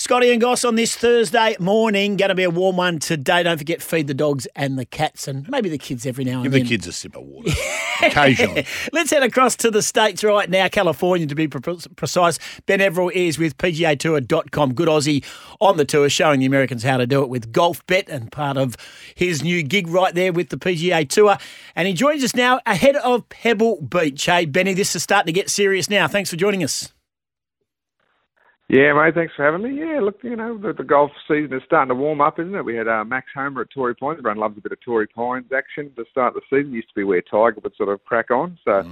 Scotty and Goss on this Thursday morning. Going to be a warm one today. Don't forget, feed the dogs and the cats and maybe the kids every now and then. Give the kids a sip of water. Occasionally. Let's head across to the States right now, California to be precise. Ben Everill is with PGATour.com. Good Aussie on the tour, showing the Americans how to do it with Golf Bet and part of his new gig right there with the PGA Tour. And he joins us now ahead of Pebble Beach. Hey, Benny, this is starting to get serious now. Thanks for joining us. Yeah, mate, thanks for having me. Yeah, look, you know, the golf season is starting to warm up, isn't it? We had Max Homer at Torrey Pines. Everyone loves a bit of Torrey Pines action to start the season. It used to be where Tiger would sort of crack on. So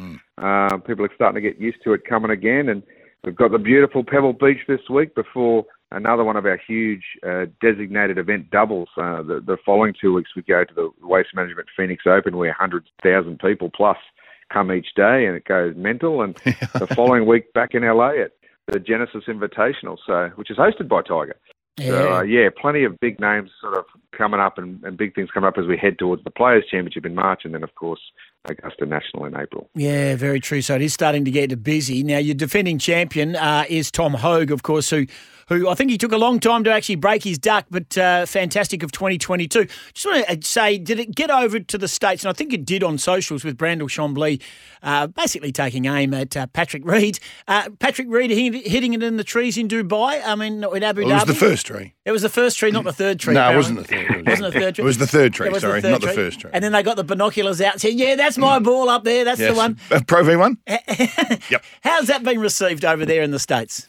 people are starting to get used to it coming again. And we've got the beautiful Pebble Beach this week before another one of our huge designated event doubles. The following 2 weeks, we go to the Waste Management Phoenix Open, where 100,000 people plus come each day, and it goes mental. And the following week back in LA at The Genesis Invitational, so which is hosted by Tiger. Yeah. So, plenty of big names sort of coming up and big things coming up as we head towards the Players' Championship in March and then, of course, Augusta National in April. Yeah, very true. So it is starting to get busy. Now, your defending champion is Tom Hogue, of course, who I think he took a long time to actually break his duck, but fantastic of 2022. Just want to say, did it get over to the States? And I think it did on socials with Brandel Chamblee basically taking aim at Patrick Reed. Patrick Reed hitting it in the trees in Dubai. I mean, in Abu Dhabi. It was the first tree. It was the first tree, not the third tree. No, it wasn't the third tree. It wasn't the third tree. It was the third tree, sorry, not the first tree. And then they got the binoculars out and said, yeah, that's my ball up there. That's the one. Pro V1? Yep. How's that been received over there in the States?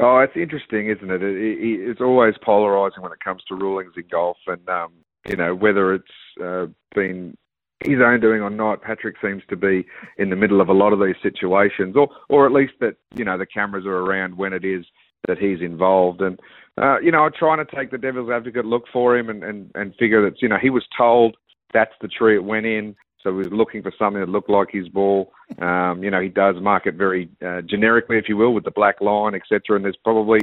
Oh, it's interesting, isn't it? It's always polarising when it comes to rulings in golf, and whether it's been his own doing or not. Patrick seems to be in the middle of a lot of these situations, or at least that the cameras are around when it is that he's involved. And I'm trying to take the devil's advocate look for him and figure that he was told that's the tree it went in. So he was looking for something that looked like his ball. He does mark it very generically, if you will, with the black line, et cetera. And there's probably,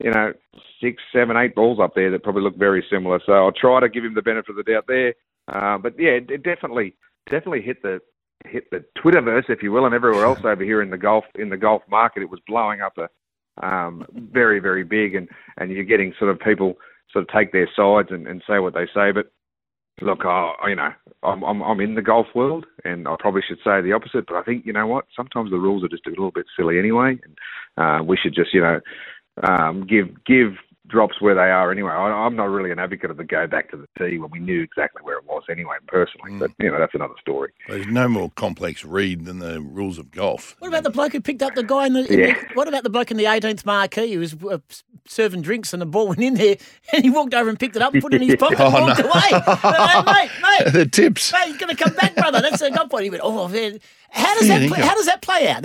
6, 7, 8 balls up there that probably look very similar. So I'll try to give him the benefit of the doubt there. But yeah, it definitely hit the Twitterverse, if you will, and everywhere else over here in the golf market. It was blowing up very, very big, and you're getting sort of people sort of take their sides and say what they say, but. Look, I'm in the golf world, and I probably should say the opposite. But I think sometimes the rules are just a little bit silly anyway, and we should just give drops where they are anyway. I'm not really an advocate of the go back to the tee when we knew exactly where it was anyway, personally. But that's another story. There's no more complex read than the rules of golf. What about the bloke who picked up the guy what about the bloke in the 18th marquee who was serving drinks and the ball went in there and he walked over and picked it up, put it in his pocket and walked away. Mate. The tips. Mate, he's going to come back, brother. That's a good point. He went, oh, man. How does that play out?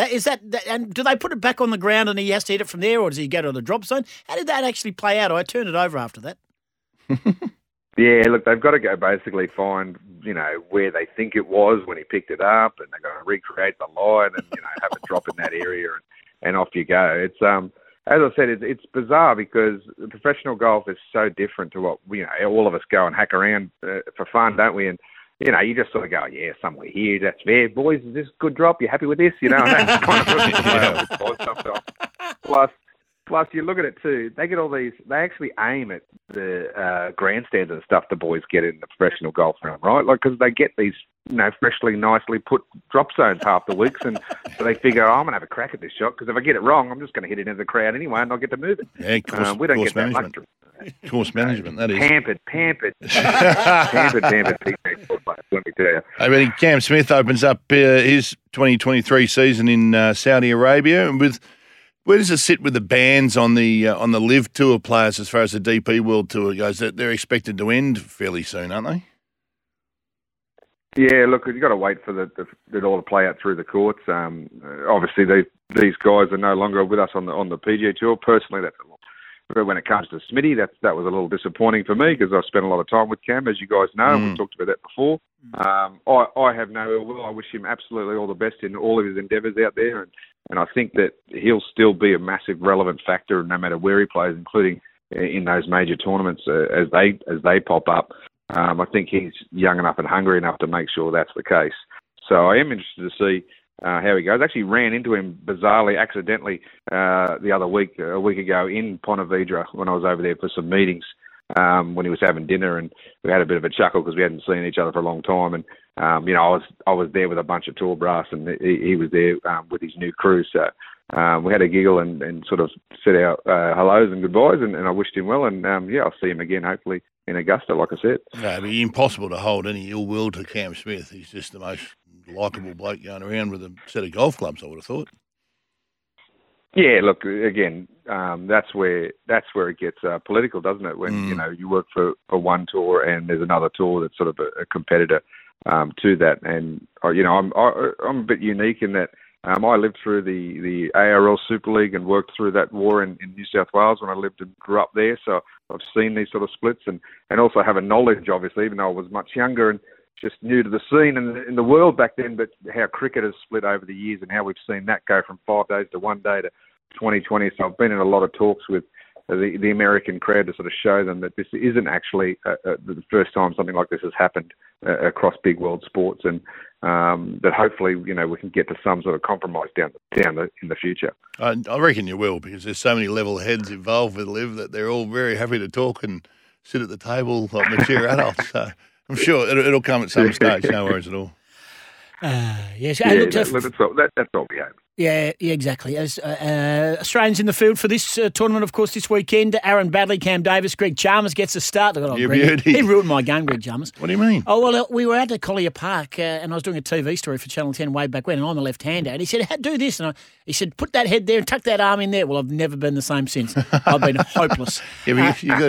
And do they put it back on the ground and he has to hit it from there, or does he go to the drop zone? How did that actually play out? I turned it over after that. Yeah, look, they've got to go basically find, where they think it was when he picked it up, and they've got to recreate the line and, have a drop in that area and off you go. It's, as I said, it's bizarre because professional golf is so different to what, all of us go and hack around for fun, don't we? And, you just sort of go, yeah, somewhere here, that's fair. Boys, is this a good drop? You happy with this? And that's kind of what it's like. Plus, you look at it too, they get all these, they actually aim at the grandstands and stuff the boys get in the professional golf round, right? Like, because they get these, freshly, nicely put drop zones half the weeks, and so they figure, I'm going to have a crack at this shot, because if I get it wrong, I'm just going to hit it into the crowd anyway, and I'll get to move it. Yeah, we don't get that luxury. Course management, that is. Pampered. Let me tell you. I mean, Cam Smith opens up his 2023 season in Saudi Arabia, and where does it sit with the bans on the LIV Tour players as far as the DP World Tour goes? They're expected to end fairly soon, aren't they? Yeah, look, you've got to wait for it all to play out through the courts. Obviously, these guys are no longer with us on the PGA Tour. Personally, that's a But when it comes to Smitty, that was a little disappointing for me because I've spent a lot of time with Cam, as you guys know, and we've talked about that before. I have no ill will. I wish him absolutely all the best in all of his endeavours out there, and I think that he'll still be a massive relevant factor no matter where he plays, including in those major tournaments as they pop up. I think he's young enough and hungry enough to make sure that's the case. So I am interested to see how he goes. I actually ran into him bizarrely, accidentally, a week ago in Pontevedra when I was over there for some meetings when he was having dinner, and we had a bit of a chuckle because we hadn't seen each other for a long time. And I was there with a bunch of tour brass, and he was there with his new crew. So we had a giggle and sort of said our hellos and goodbyes, and I wished him well. And I'll see him again hopefully in Augusta, like I said. No, it'd be impossible to hold any ill will to Cam Smith. He's just the most likeable bloke going around with a set of golf clubs, I would have thought. Yeah, look, again, that's where it gets political, doesn't it? When you work for one tour and there's another tour that's sort of a competitor to that, and I'm a bit unique in that I lived through the ARL Super League and worked through that war in New South Wales when I lived and grew up there, so I've seen these sort of splits and also have a knowledge, obviously, even though I was much younger and just new to the scene and in the world back then, but how cricket has split over the years and how we've seen that go from 5 days to 1 day to 2020. So I've been in a lot of talks with the American crowd to sort of show them that this isn't actually the first time something like this has happened across big world sports, and that hopefully we can get to some sort of compromise down in the future. I reckon you will, because there's so many level heads involved with LIV that they're all very happy to talk and sit at the table like mature adults. So I'm sure it'll come at some stage. No worries at all. Yes, yeah, look, that's all we have. Yeah, exactly. As Australians in the field for this tournament, of course, this weekend, Aaron Badley, Cam Davis, Greg Chalmers gets a start. He ruined my game, Greg Chalmers. What do you mean? Oh, well, we were out at Collier Park and I was doing a TV story for Channel 10 way back when, and I'm a left-hander. And he said, do this. And he said, put that head there and tuck that arm in there. Well, I've never been the same since. I've been hopeless. Yeah, but you've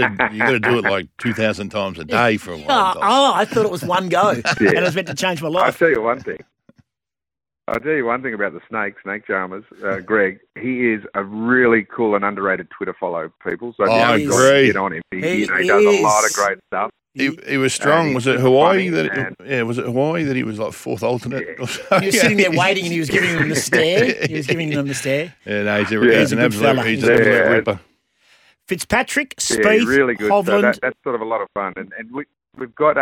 got to do it like 2,000 times a day for a while. Oh, I thought it was one go. Yeah. And it was meant to change my life. I'll tell you one thing about the Snake Jammers, Greg. He is a really cool and underrated Twitter follow, people. So get on him. He does a lot of great stuff. He was strong. Was it Hawaii that he was like fourth alternate? Yeah. Or something? He was sitting there waiting, and he was giving them the stare. Yeah, no, he's an absolute ripper. Fitzpatrick, Spieth, really good. Hovland. So that's sort of a lot of fun, and We've got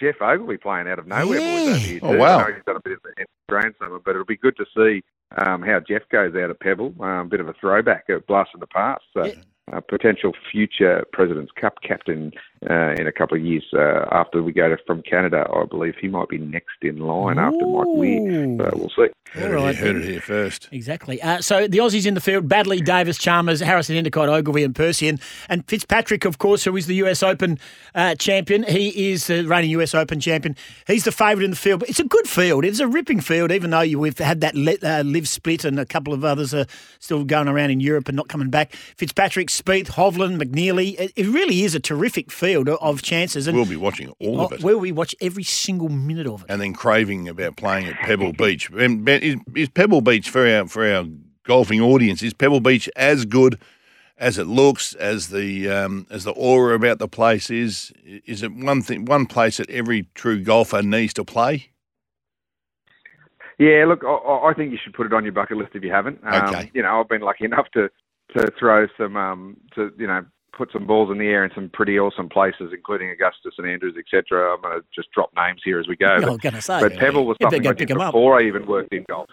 Jeff Ogilvy playing out of nowhere. Yeah. Oh, wow. I know he's done a bit of the grand summer, but it'll be good to see how Jeff goes out of Pebble. A bit of a throwback, a blast in the past. So, a potential future President's Cup captain in a couple of years after we go from Canada. I believe he might be next in line after Mike Weir. So we'll see. Heard it here first. Exactly. So the Aussies in the field, Badley, Davis, Chalmers, Harrison, Endicott, Ogilvy and Percy. And Fitzpatrick, of course, who is the US Open champion. He is the reigning US Open champion. He's the favourite in the field. But it's a good field. It's a ripping field, even though we've had that LIV split and a couple of others are still going around in Europe and not coming back. Fitzpatrick, Spieth, Hovland, McNeely. It really is a terrific field of chances. And we'll be watching all of it. We'll be watching every single minute of it. And then craving about playing at Pebble Beach. And is Pebble Beach, for our golfing audience, is Pebble Beach as good as it looks, as the aura about the place is? Is it one place that every true golfer needs to play? Yeah, look, I think you should put it on your bucket list if you haven't. Okay. I've been lucky enough to throw some, put some balls in the air in some pretty awesome places, including Augusta, St Andrews, etc. I'm going to just drop names here as we go. But Pebble was something I did before I even worked in golf.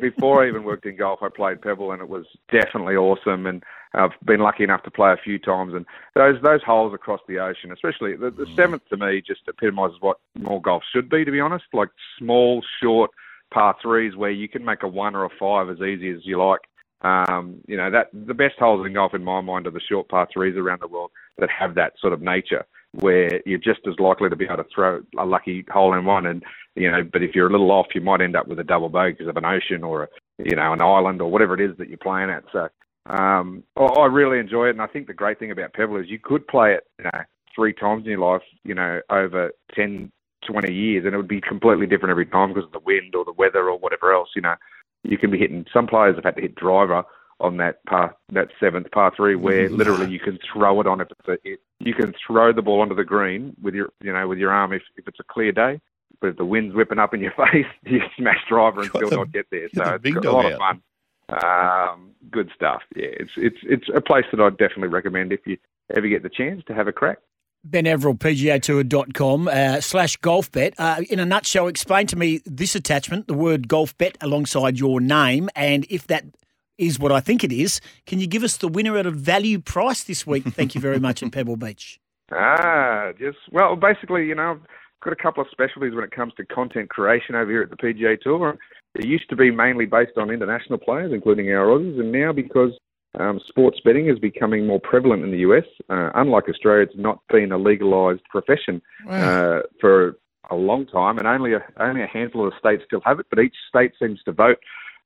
Before I even worked in golf, I played Pebble, and it was definitely awesome. And I've been lucky enough to play a few times. And those holes across the ocean, especially the seventh, to me, just epitomises what more golf should be. To be honest, like small, short par threes where you can make a one or a five as easy as you like. That the best holes in golf, in my mind, are the short par threes around the world that have that sort of nature, where you're just as likely to be able to throw a lucky hole in one. And but if you're a little off, you might end up with a double bogey because of an ocean or an island or whatever it is that you're playing at. So I really enjoy it, and I think the great thing about Pebble is you could play it 3 times in your life, over 10-20 years, and it would be completely different every time because of the wind or the weather or whatever else. You can be hitting. Some players have had to hit driver on that par, that seventh par three, where literally you can throw it on if it's a, you can throw the ball onto the green with your, you know, with your arm if it's a clear day. But if the wind's whipping up in your face, you smash driver and still not get there. So it's a lot of fun. Good stuff. Yeah, it's a place that I'd definitely recommend if you ever get the chance to have a crack. Ben Everill, PGATour.com /golf bet. In a nutshell, explain to me this attachment, the word golf bet alongside your name, and if that is what I think it is, can you give us the winner at a value price this week? Thank you very much at Pebble Beach. Well, basically, you know, I've got a couple of specialties when it comes to content creation over here at the PGA Tour. It used to be mainly based on international players, including our Aussies, and now because sports betting is becoming more prevalent in the US, unlike Australia, it's not been a legalised profession for a long time, and only a handful of states still have it, but each state seems to vote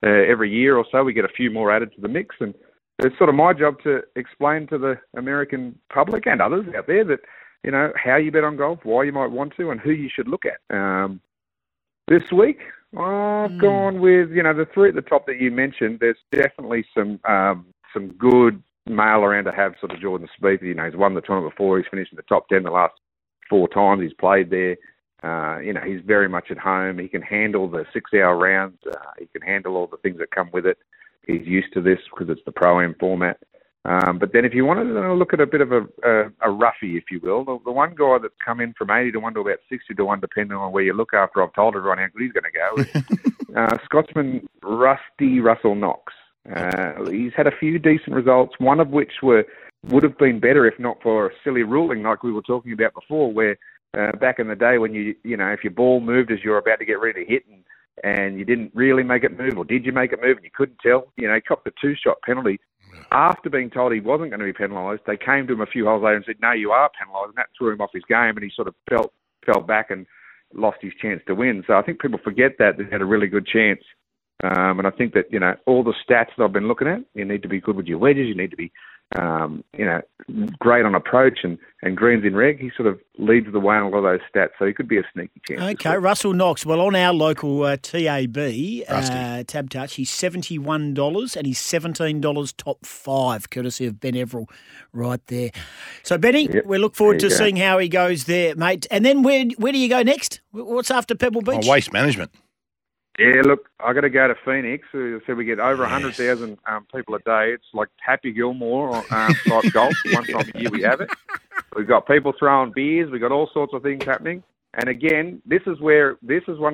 every year or so. We get a few more added to the mix, and it's sort of my job to explain to the American public and others out there that, you know, how you bet on golf, why you might want to, and who you should look at. This week, I've gone with, you know, the three at the top that you mentioned. There's definitely some good mail around to have, sort of Jordan Spieth. You know, he's won the tournament before. He's finished in the top 10 the last four times he's played there. You know, he's very much at home. He can handle the 6-hour rounds. He can handle all the things that come with it. He's used to this because it's the Pro-Am format. But then if you wanted to look at a bit of a roughie, if you will, the one guy that's come in from 80 to 1 to about 60 to 1, depending on where you look after I've told everyone how good he's going to go, is Scotsman Russell Knox. He's had a few decent results, one of which would have been better if not for a silly ruling like we were talking about before, where back in the day when you know, if your ball moved as you're about to get ready to hit and you didn't really make it move, or did you make it move and you couldn't tell, you know, he copped a 2-shot penalty. After being told he wasn't going to be penalised, they came to him a few holes later and said, no, you are penalised, and that threw him off his game, and he sort of fell back and lost his chance to win. So I think people forget that. They had a really good chance. And I think that, you know, all the stats that I've been looking at, you need to be good with your wedges, you need to be, you know, great on approach and greens in reg. He sort of leads the way on a lot of those stats, so he could be a sneaky chance. Okay, Russell Knox. Well, on our local TAB, Tab Touch, he's $71 and he's $17 top five, courtesy of Ben Everill right there. So, Benny, we look forward to seeing how he goes there, mate. And then where do you go next? What's after Pebble Beach? Oh, Waste Management. Yeah, look, I got to go to Phoenix. So we get over 100,000 people a day. It's like Happy Gilmore type golf. One time a year we have it. We've got people throwing beers. We've got all sorts of things happening. And again, this is one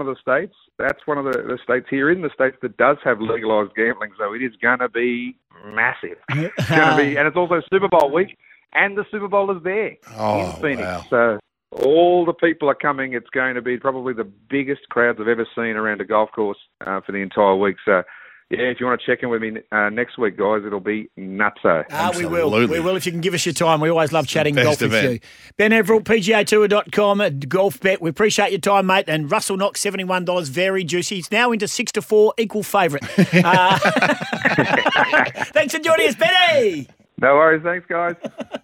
of the states. That's one of the states here in the States that does have legalized gambling. So it is going to be massive. It's going to be, and it's also Super Bowl week, and the Super Bowl is there in Phoenix. Wow. So all the people are coming. It's going to be probably the biggest crowds I've ever seen around a golf course for the entire week. So, yeah, if you want to check in with me next week, guys, it'll be nutso. We will if you can give us your time. We always love chatting golf with you. Ben Everill, PGATour.com, golf bet. We appreciate your time, mate. And Russell Knox, $71, very juicy. He's now into 6-4, equal favourite. Thanks for joining us, Benny. No worries. Thanks, guys.